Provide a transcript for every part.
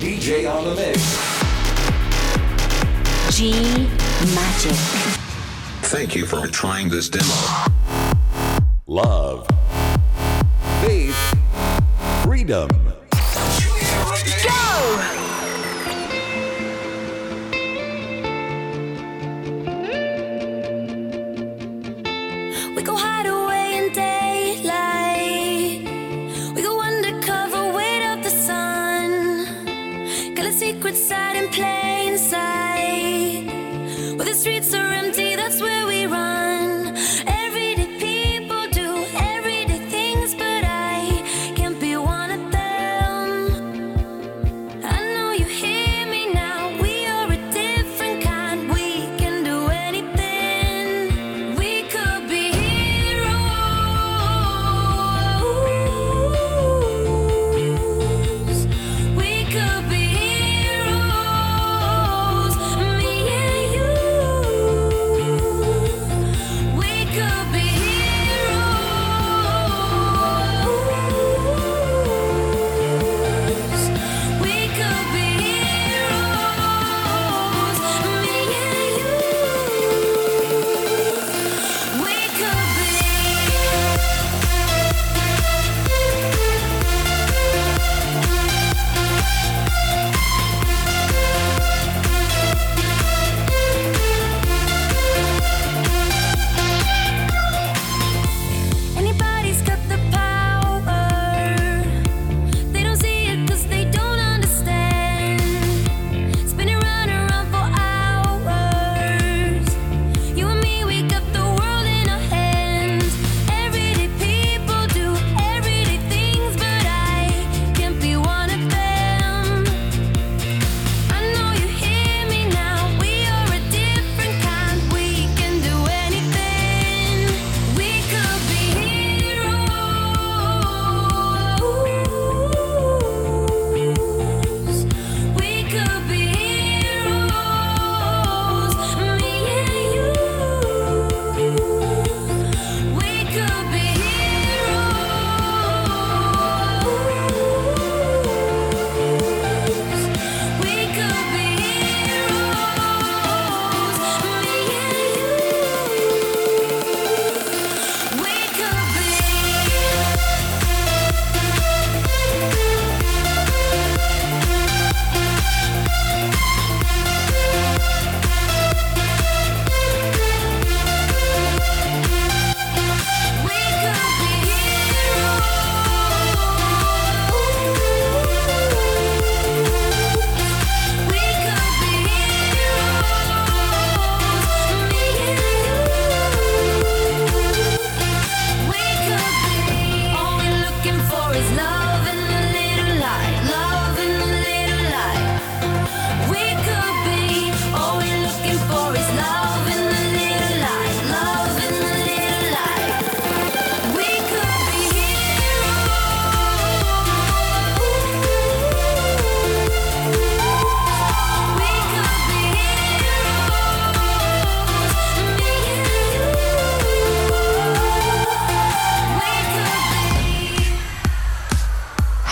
DJ on the mix. G Magic. Thank you for trying this demo. Love, faith, freedom. Go!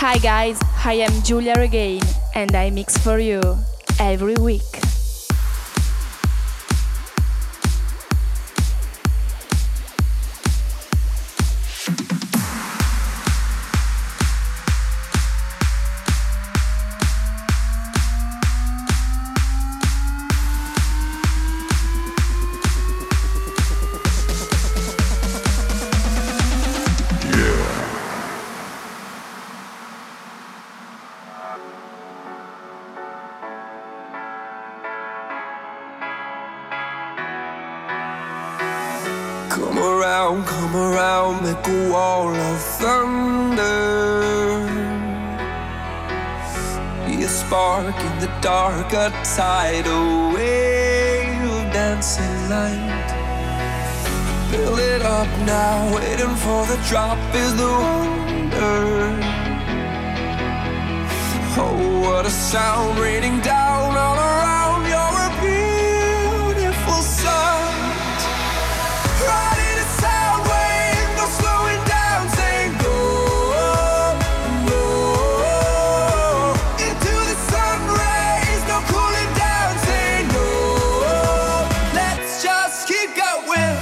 Hi guys, I am Giulia Regain and I mix for you every week. a spark in the dark, a tidal wave of dancing light. Fill it up now, waiting for the drop is the wonder. Oh, what a sound raining down all around. You're a beautiful sight. Riding a sound wave, no slowing down. Saying go, go into the sun rays, no cooling down. Saying no, let's just keep going.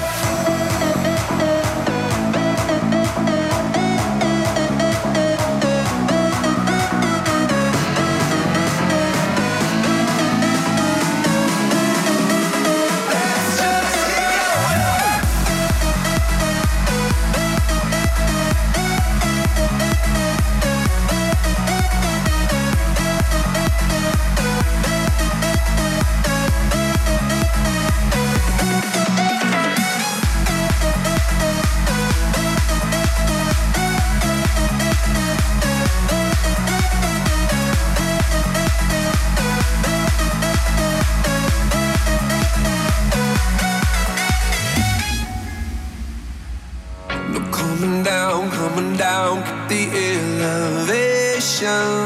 Coming down, keep the elevation.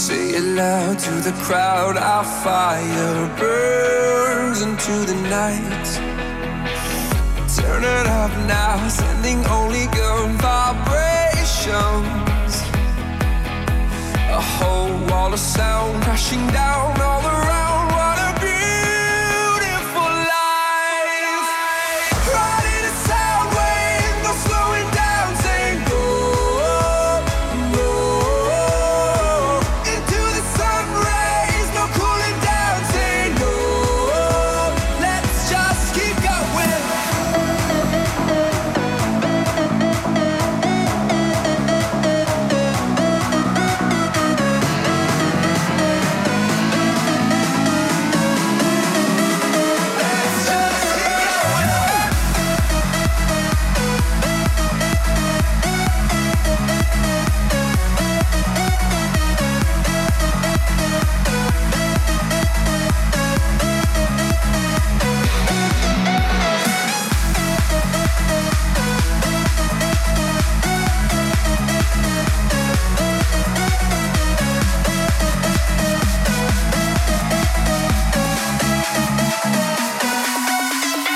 Say it loud to the crowd, our fire burns into the night. Turn it up now, sending only good vibrations. A whole wall of sound crashing down all around. What a beautiful life.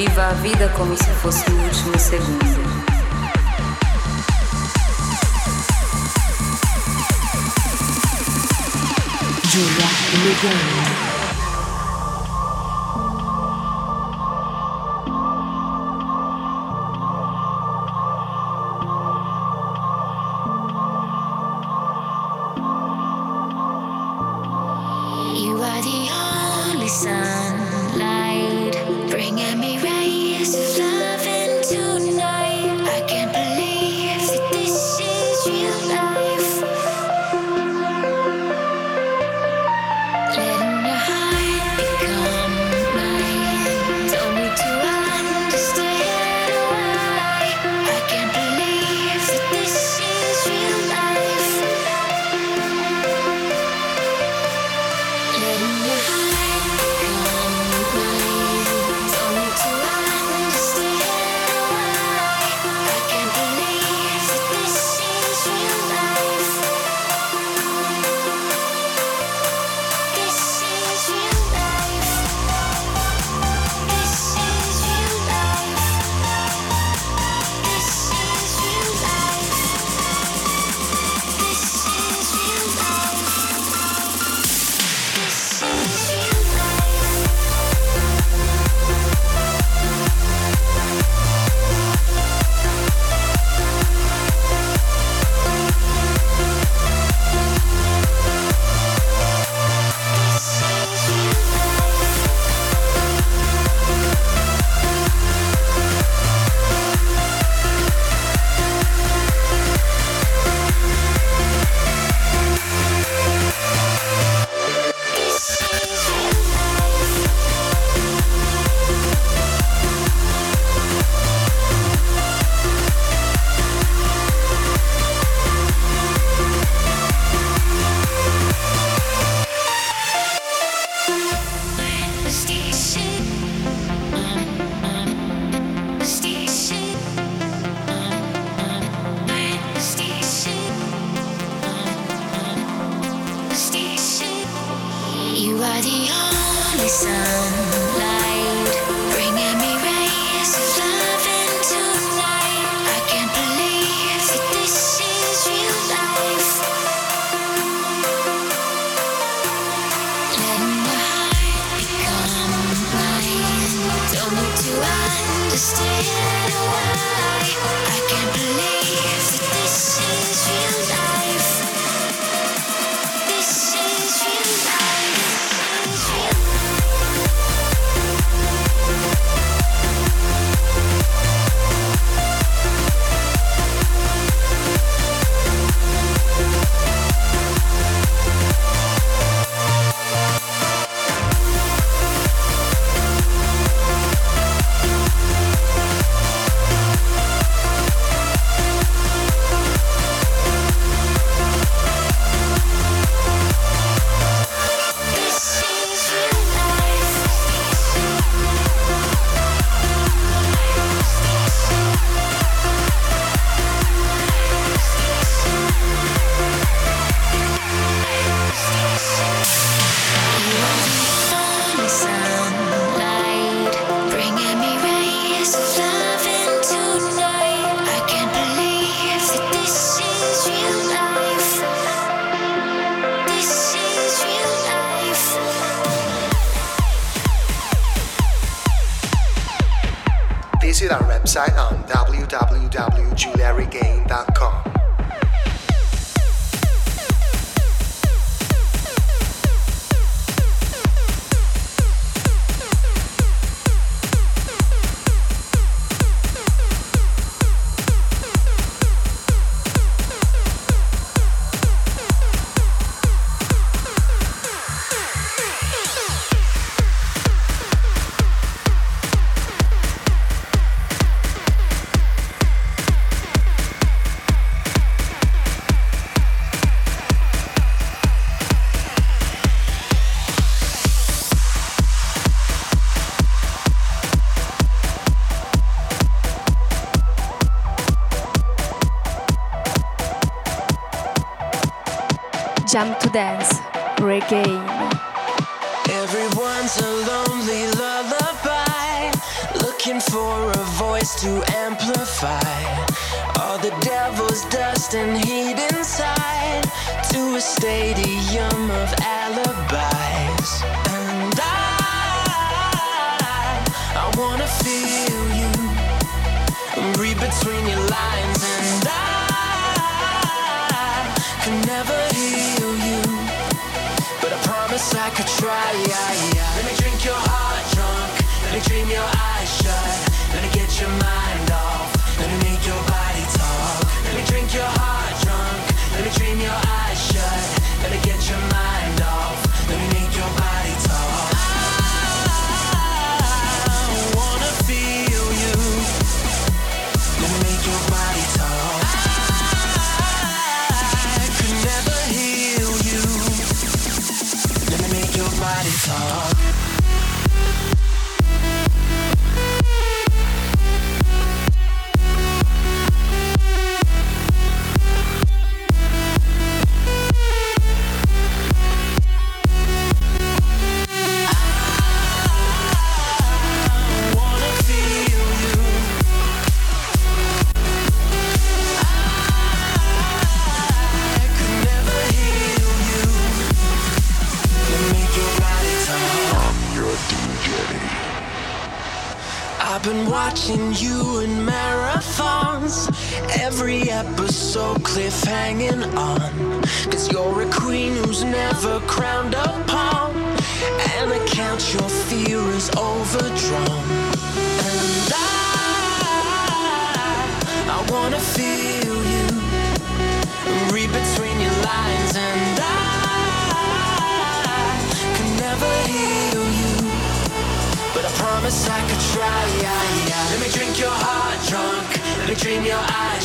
Viva a vida como se fosse o último segundo. Giulia Regain. Let Visit our website on www.giuliaregain.com. Jump to dance, regain. Everyone's a lonely lullaby, looking for a voice to amplify all the devil's dust and heat inside to a stadium of alibis. And I wanna feel you, read between your lines, and I can never hear. I could try, yeah, yeah. Let me drink your heart drunk, let me dream your eyes shut, let me get your mind off, let me make your body talk. Let me drink your heart drunk, let me dream your eyes shut, let me get your mind off, let me make your body talk. I wanna feel you, let me make your body talk. I could never heal you, let me make your body talk. Watching you in marathons, every episode cliffhanging on, cause you're a queen who's never crowned upon, and I count your fear is overdrawn. And I wanna feel you, read between your lines, and I can never heal you, but I promise I could try, yeah. Let me drink your heart drunk, let me dream your eyes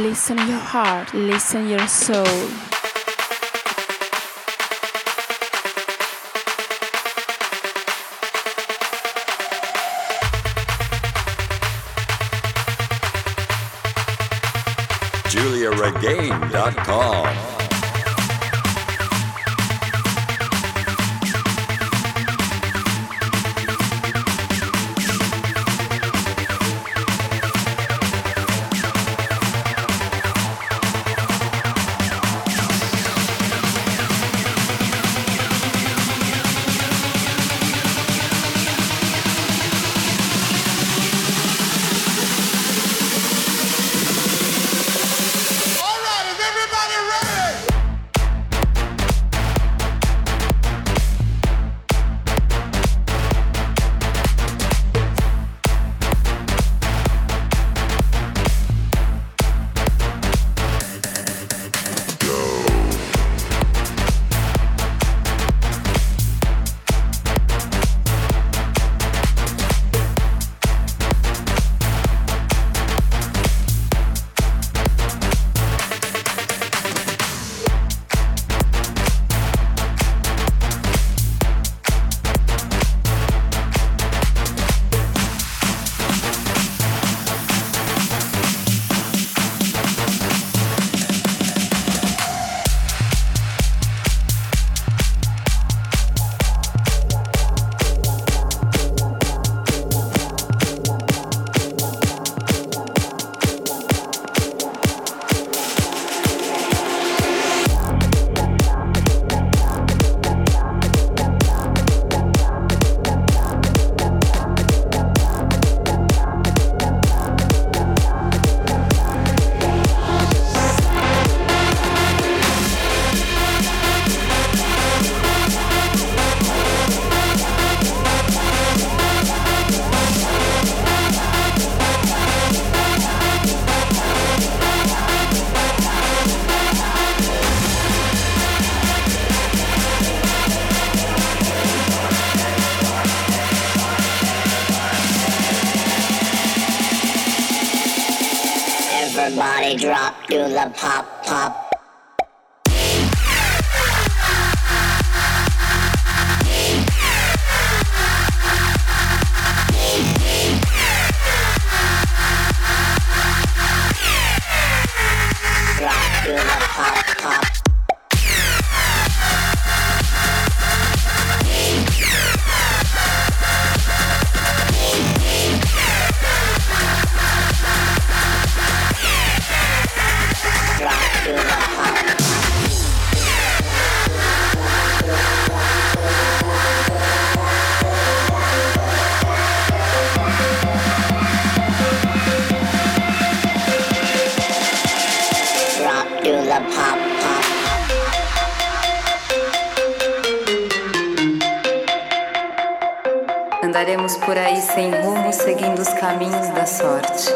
Listen your heart, listen your soul. GiuliaRegain.com Drop to the pop pop. Andaremos por aí sem rumo, seguindo os caminhos da sorte.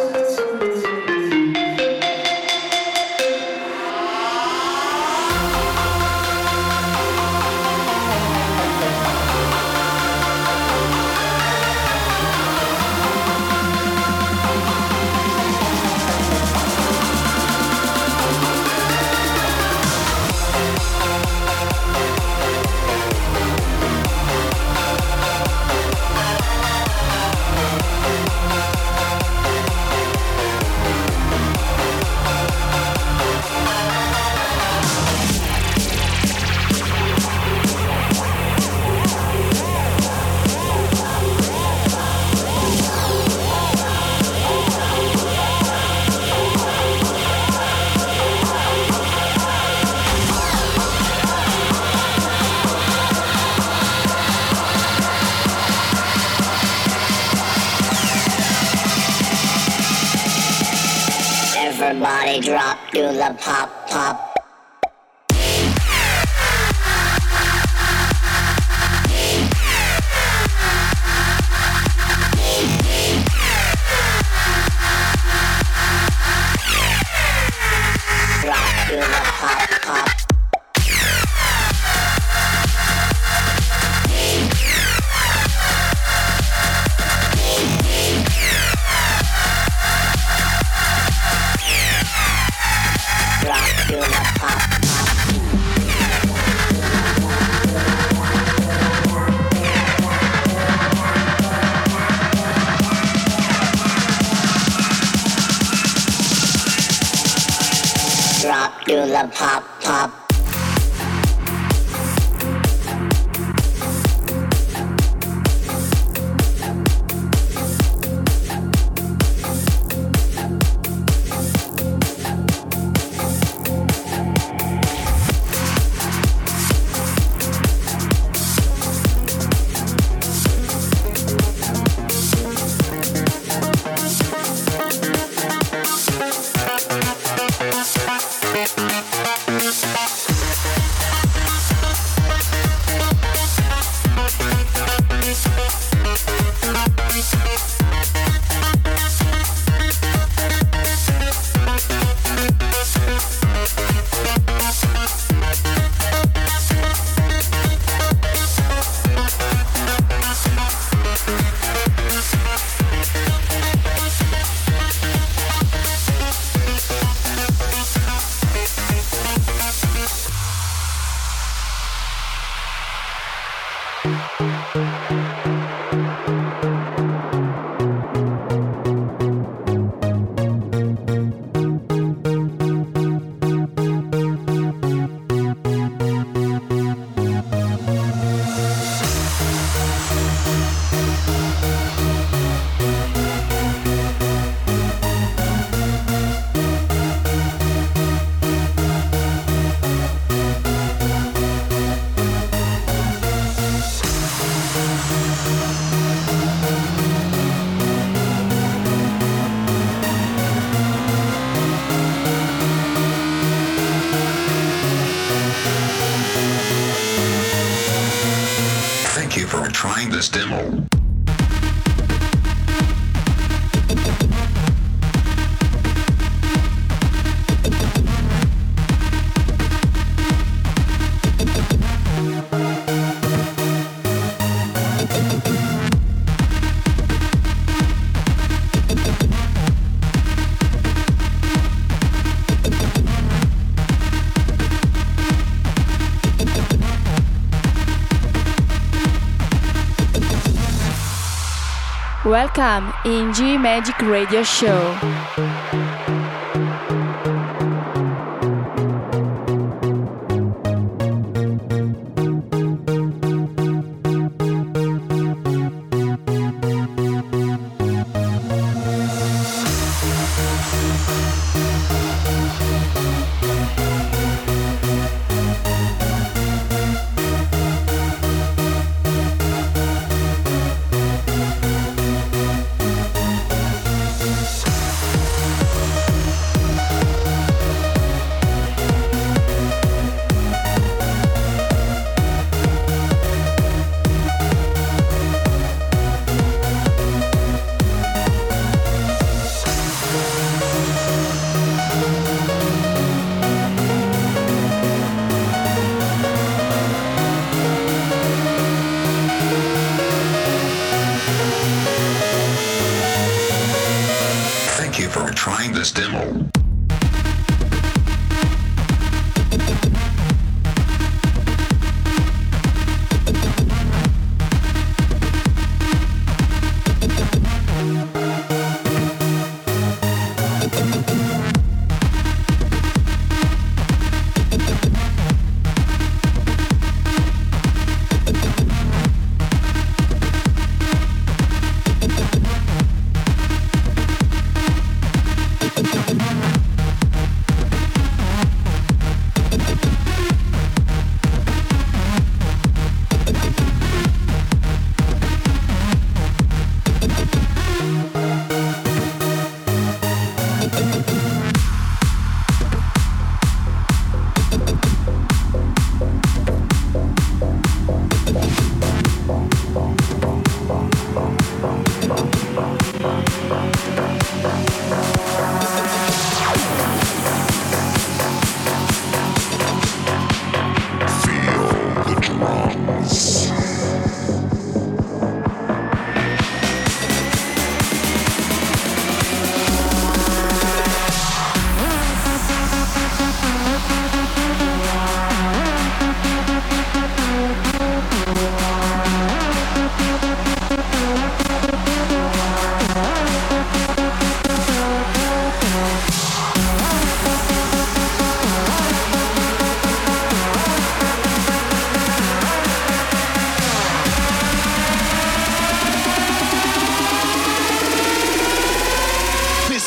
Everybody drop to the pop pop. Welcome in G Magic Radio Show.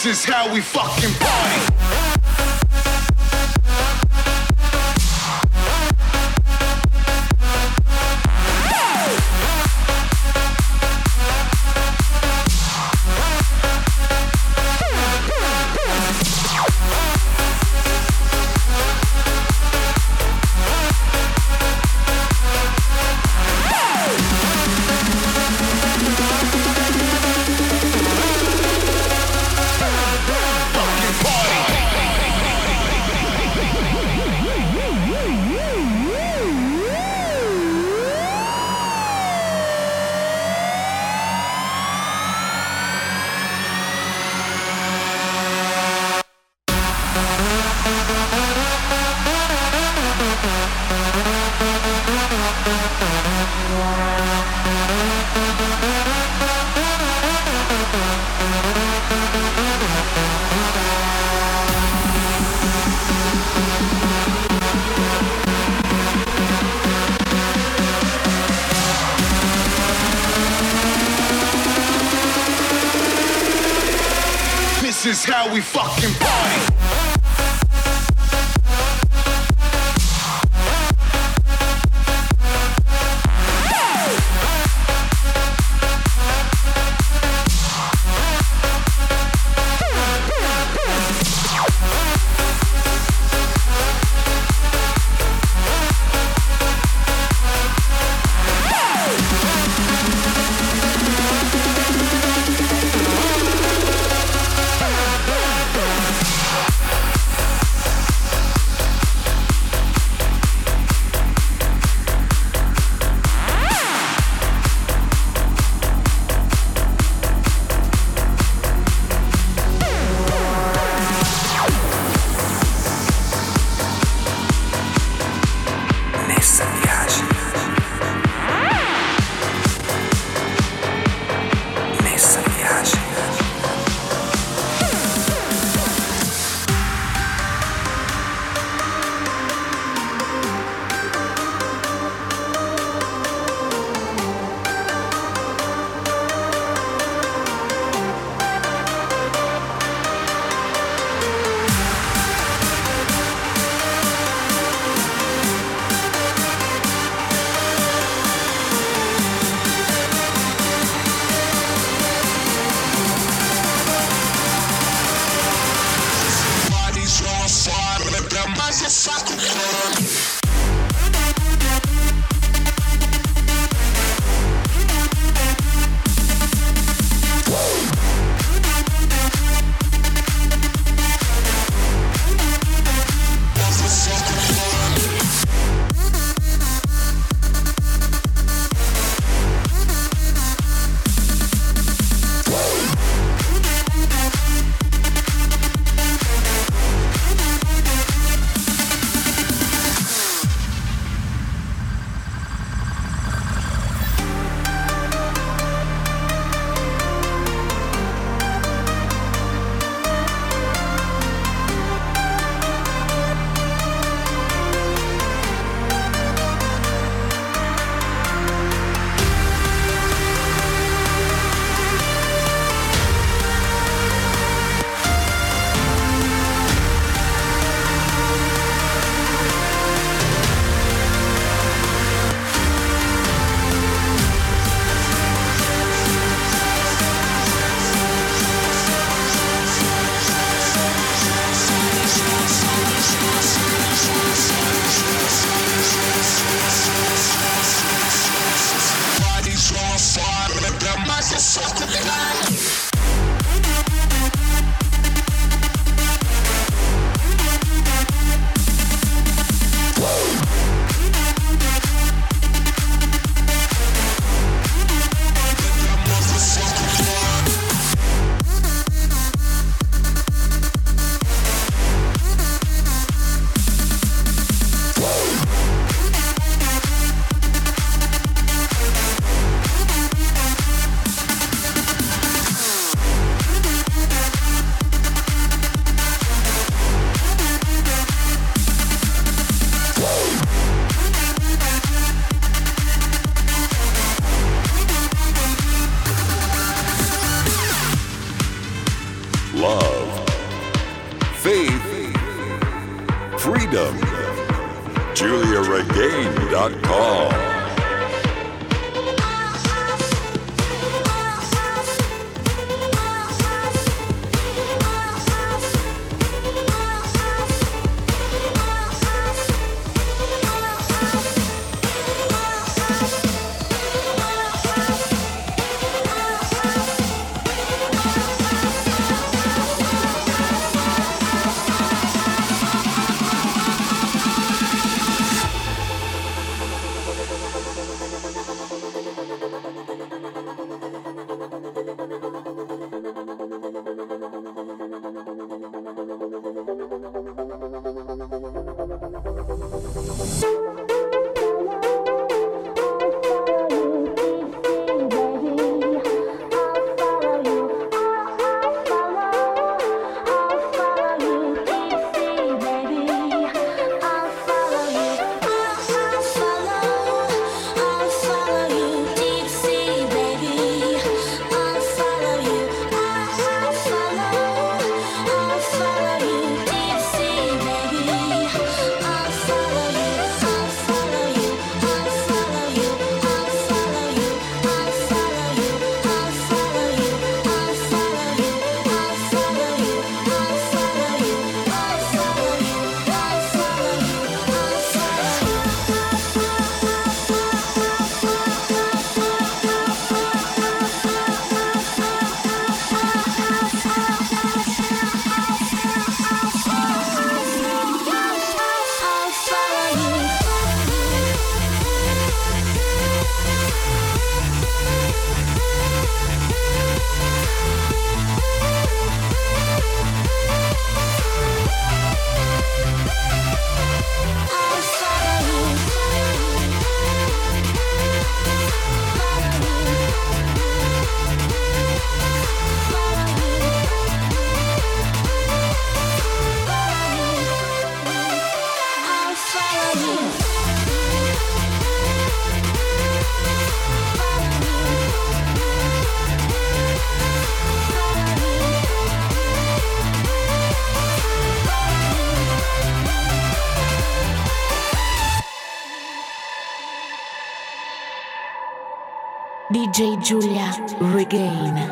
This is how we fucking party. Party. This is how we fucking party. DJ Giulia Regain.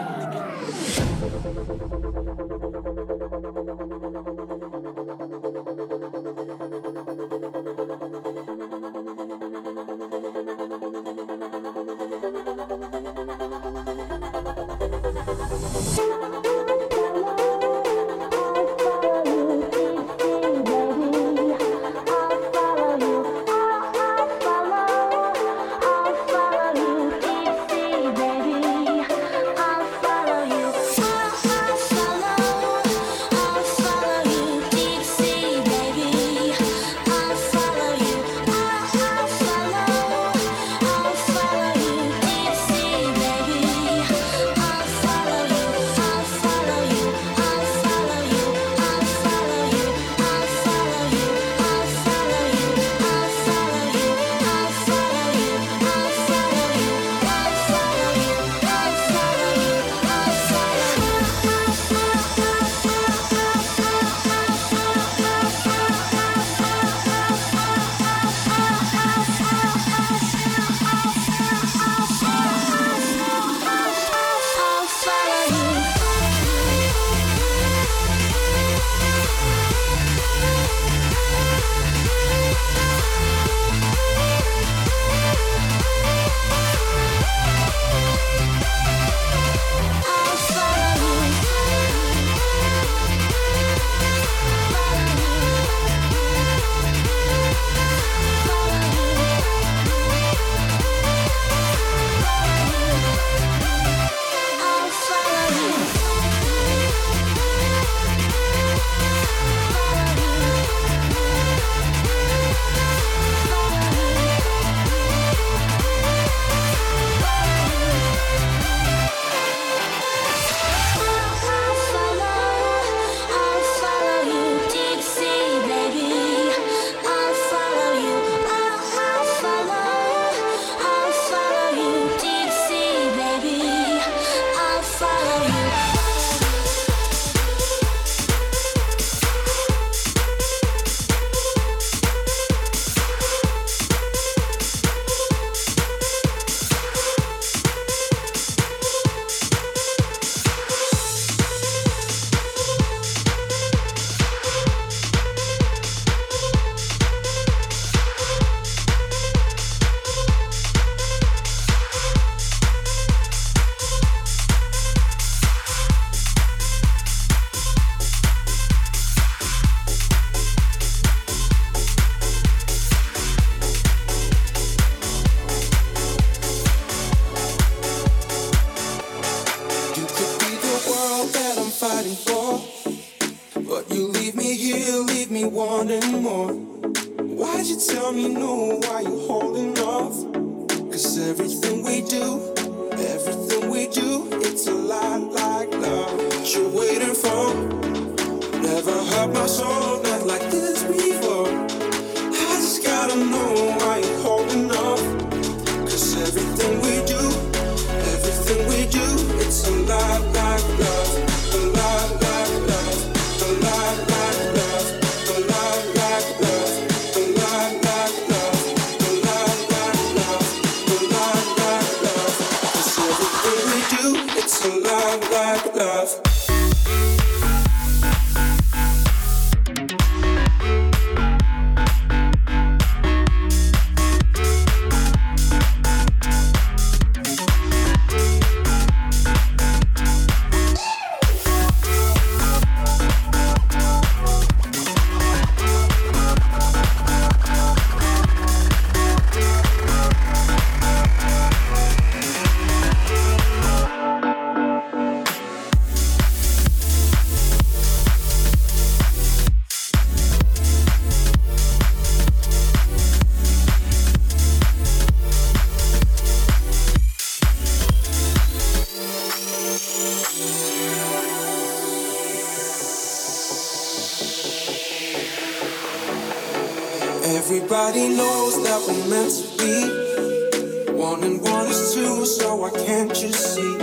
Everybody knows that we're meant to be. 1 and 1 is 2, so why can't you see?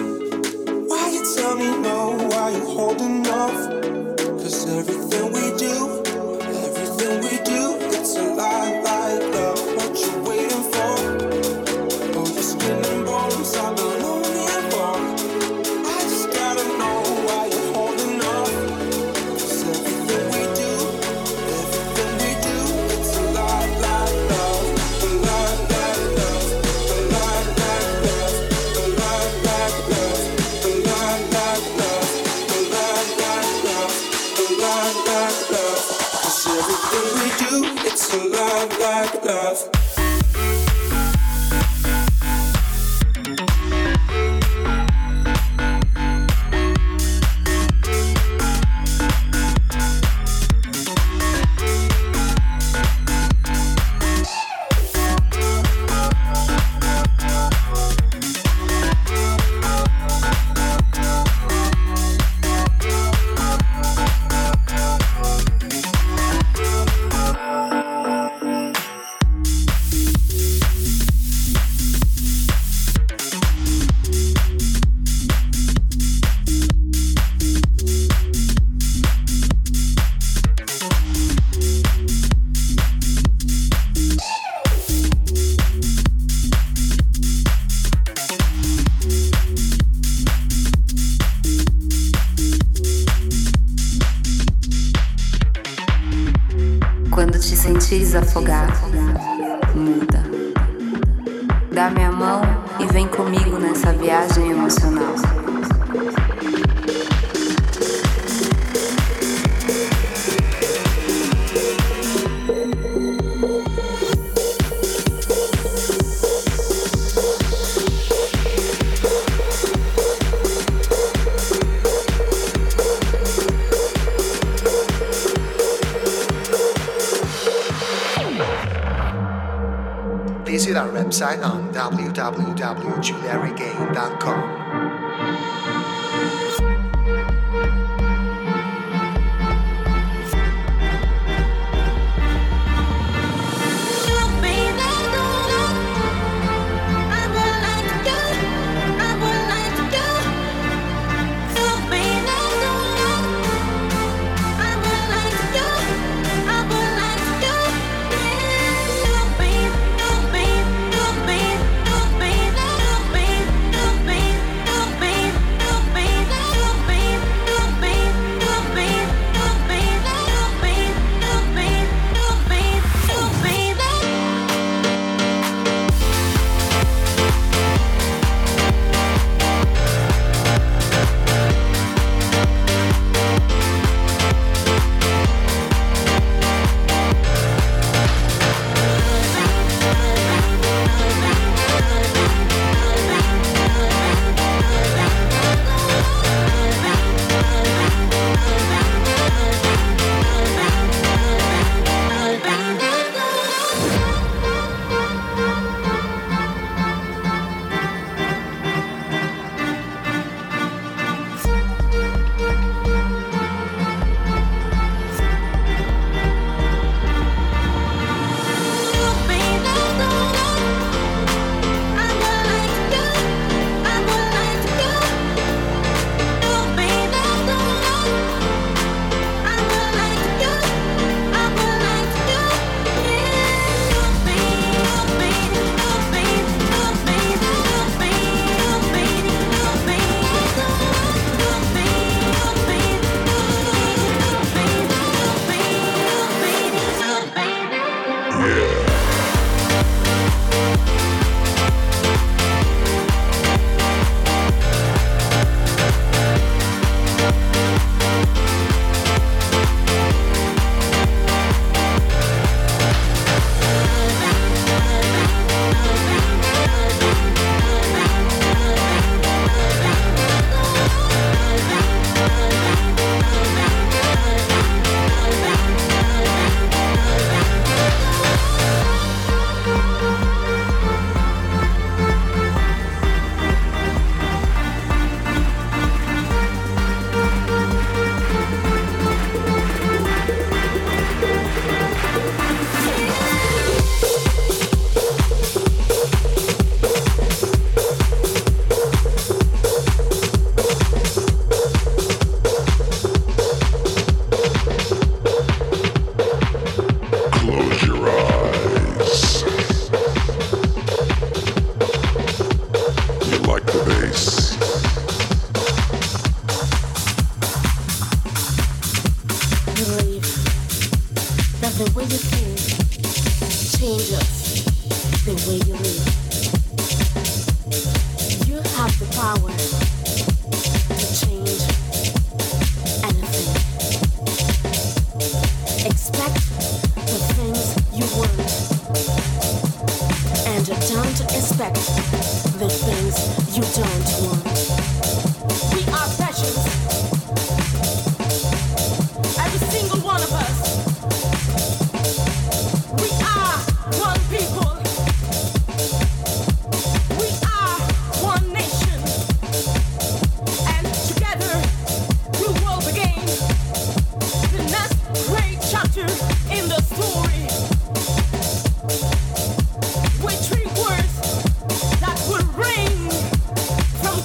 Why you tell me no, why you holding off? Cause everything we do, it's a lie, lie, love. What you waiting for? Oh, your skin and bones, I love. precisa afogar, muda. Dá minha mão e vem comigo nessa viagem emocional. Visit our website on www.giuliaregain.com. With three words that would ring from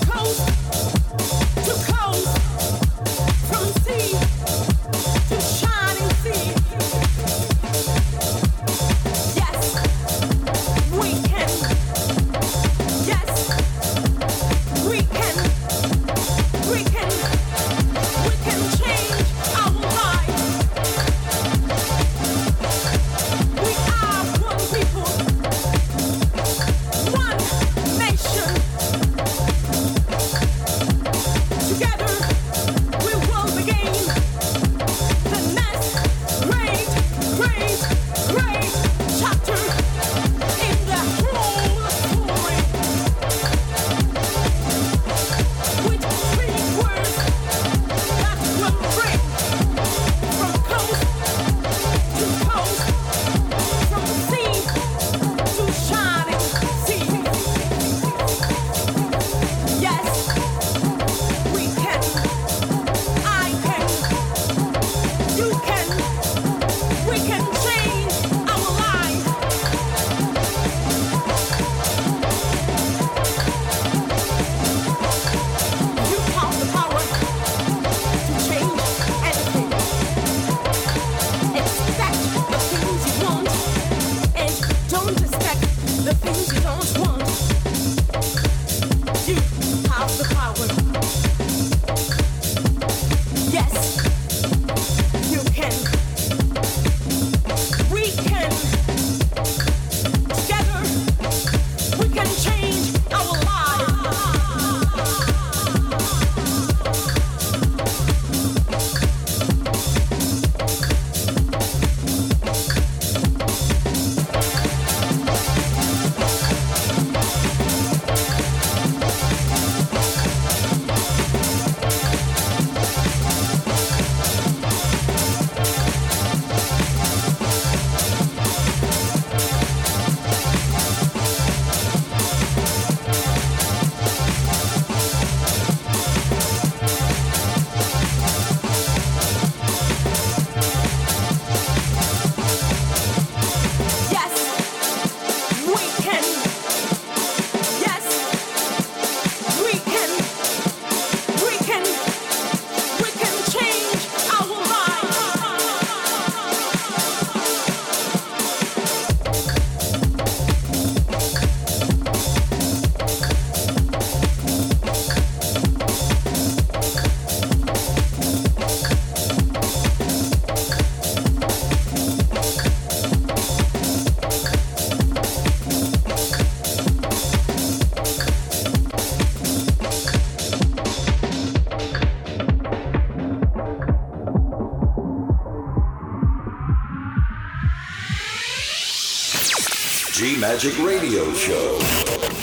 Magic Radio Show.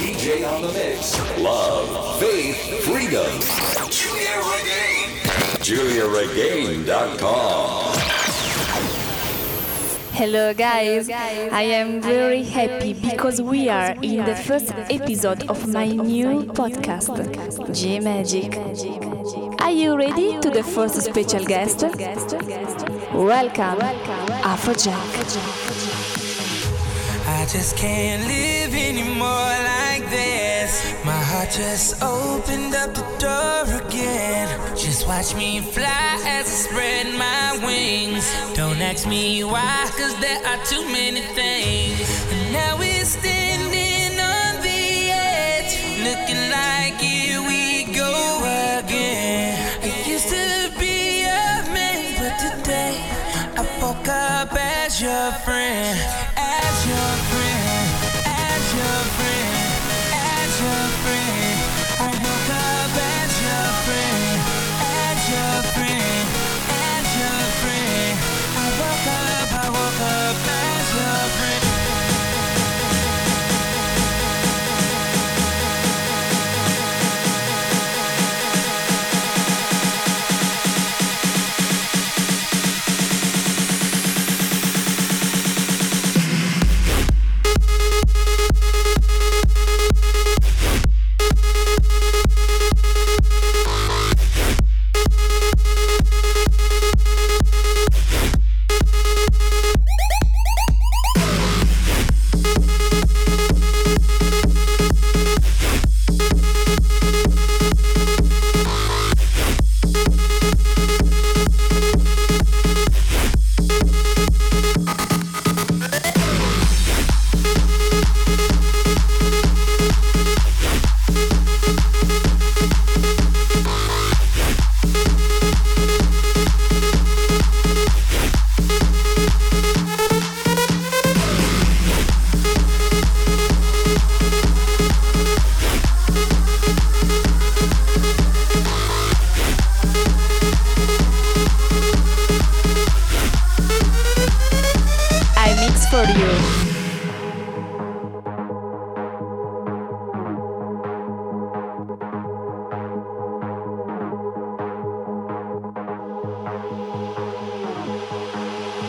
DJ on the mix. Love, faith, freedom. Giulia Regain. GiuliaRegain.com. Hello guys, I am very happy because we are in the first episode of my new podcast, G Magic. Are you ready to the first special guest? Welcome, Afrojack. I just can't live anymore like this. My heart just opened up the door again. Just watch me fly as I spread my wings. Don't ask me why, cause there are too many things. And now we're standing on the edge, looking like here we go again. I used to be a man, but today I woke up as your friend.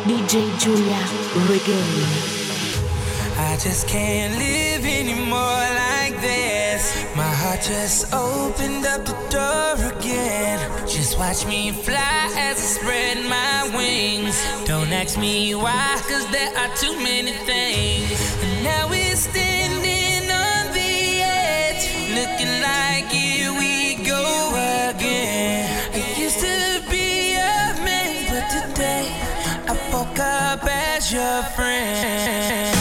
DJ Giulia Regain. I just can't live anymore like this. My heart just opened up the door again. Just watch me fly as I spread my wings. Don't ask me why, cause there are too many things. And now we're standing on the edge, looking like here we go again. I used to be a man, but today I woke up as your friend.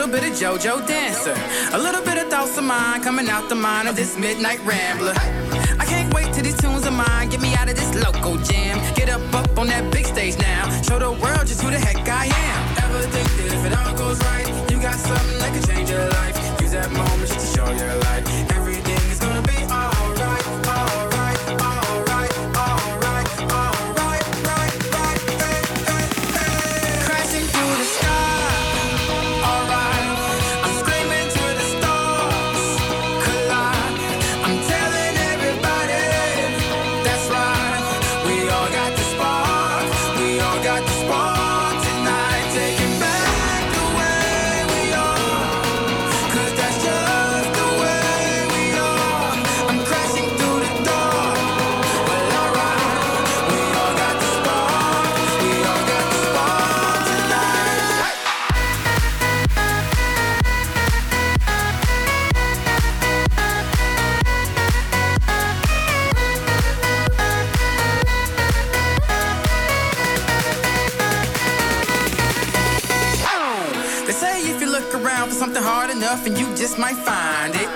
little bit of JoJo dancer, a little bit of thoughts of mine coming out the mind of this midnight rambler. I can't wait till these tunes of mine get me out of this local jam. Get up on that big stage now, show the world just who the heck I am. Ever think that if it all goes right, you got something that could change your life? Use that moment just to show your life. Everything is gonna be alright, alright. And you just might find it.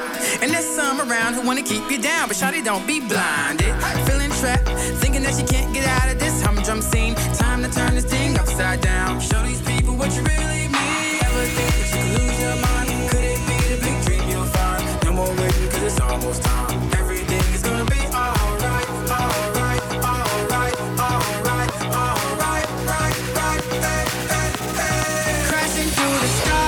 And there's some around who wanna keep you down, but shawty don't be blinded. Feeling trapped, thinking that you can't get out of this humdrum scene. Time to turn this thing upside down. Show these people what you really mean. Ever think that you could lose your mind? Could it be the big dream you'll find? No more waiting, cause it's almost time. Everything is gonna be alright, alright, alright, alright, alright, right, right, right, right, right. Crashing through the sky.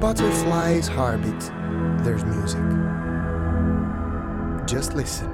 Butterfly's heartbeat, there's music. Just listen.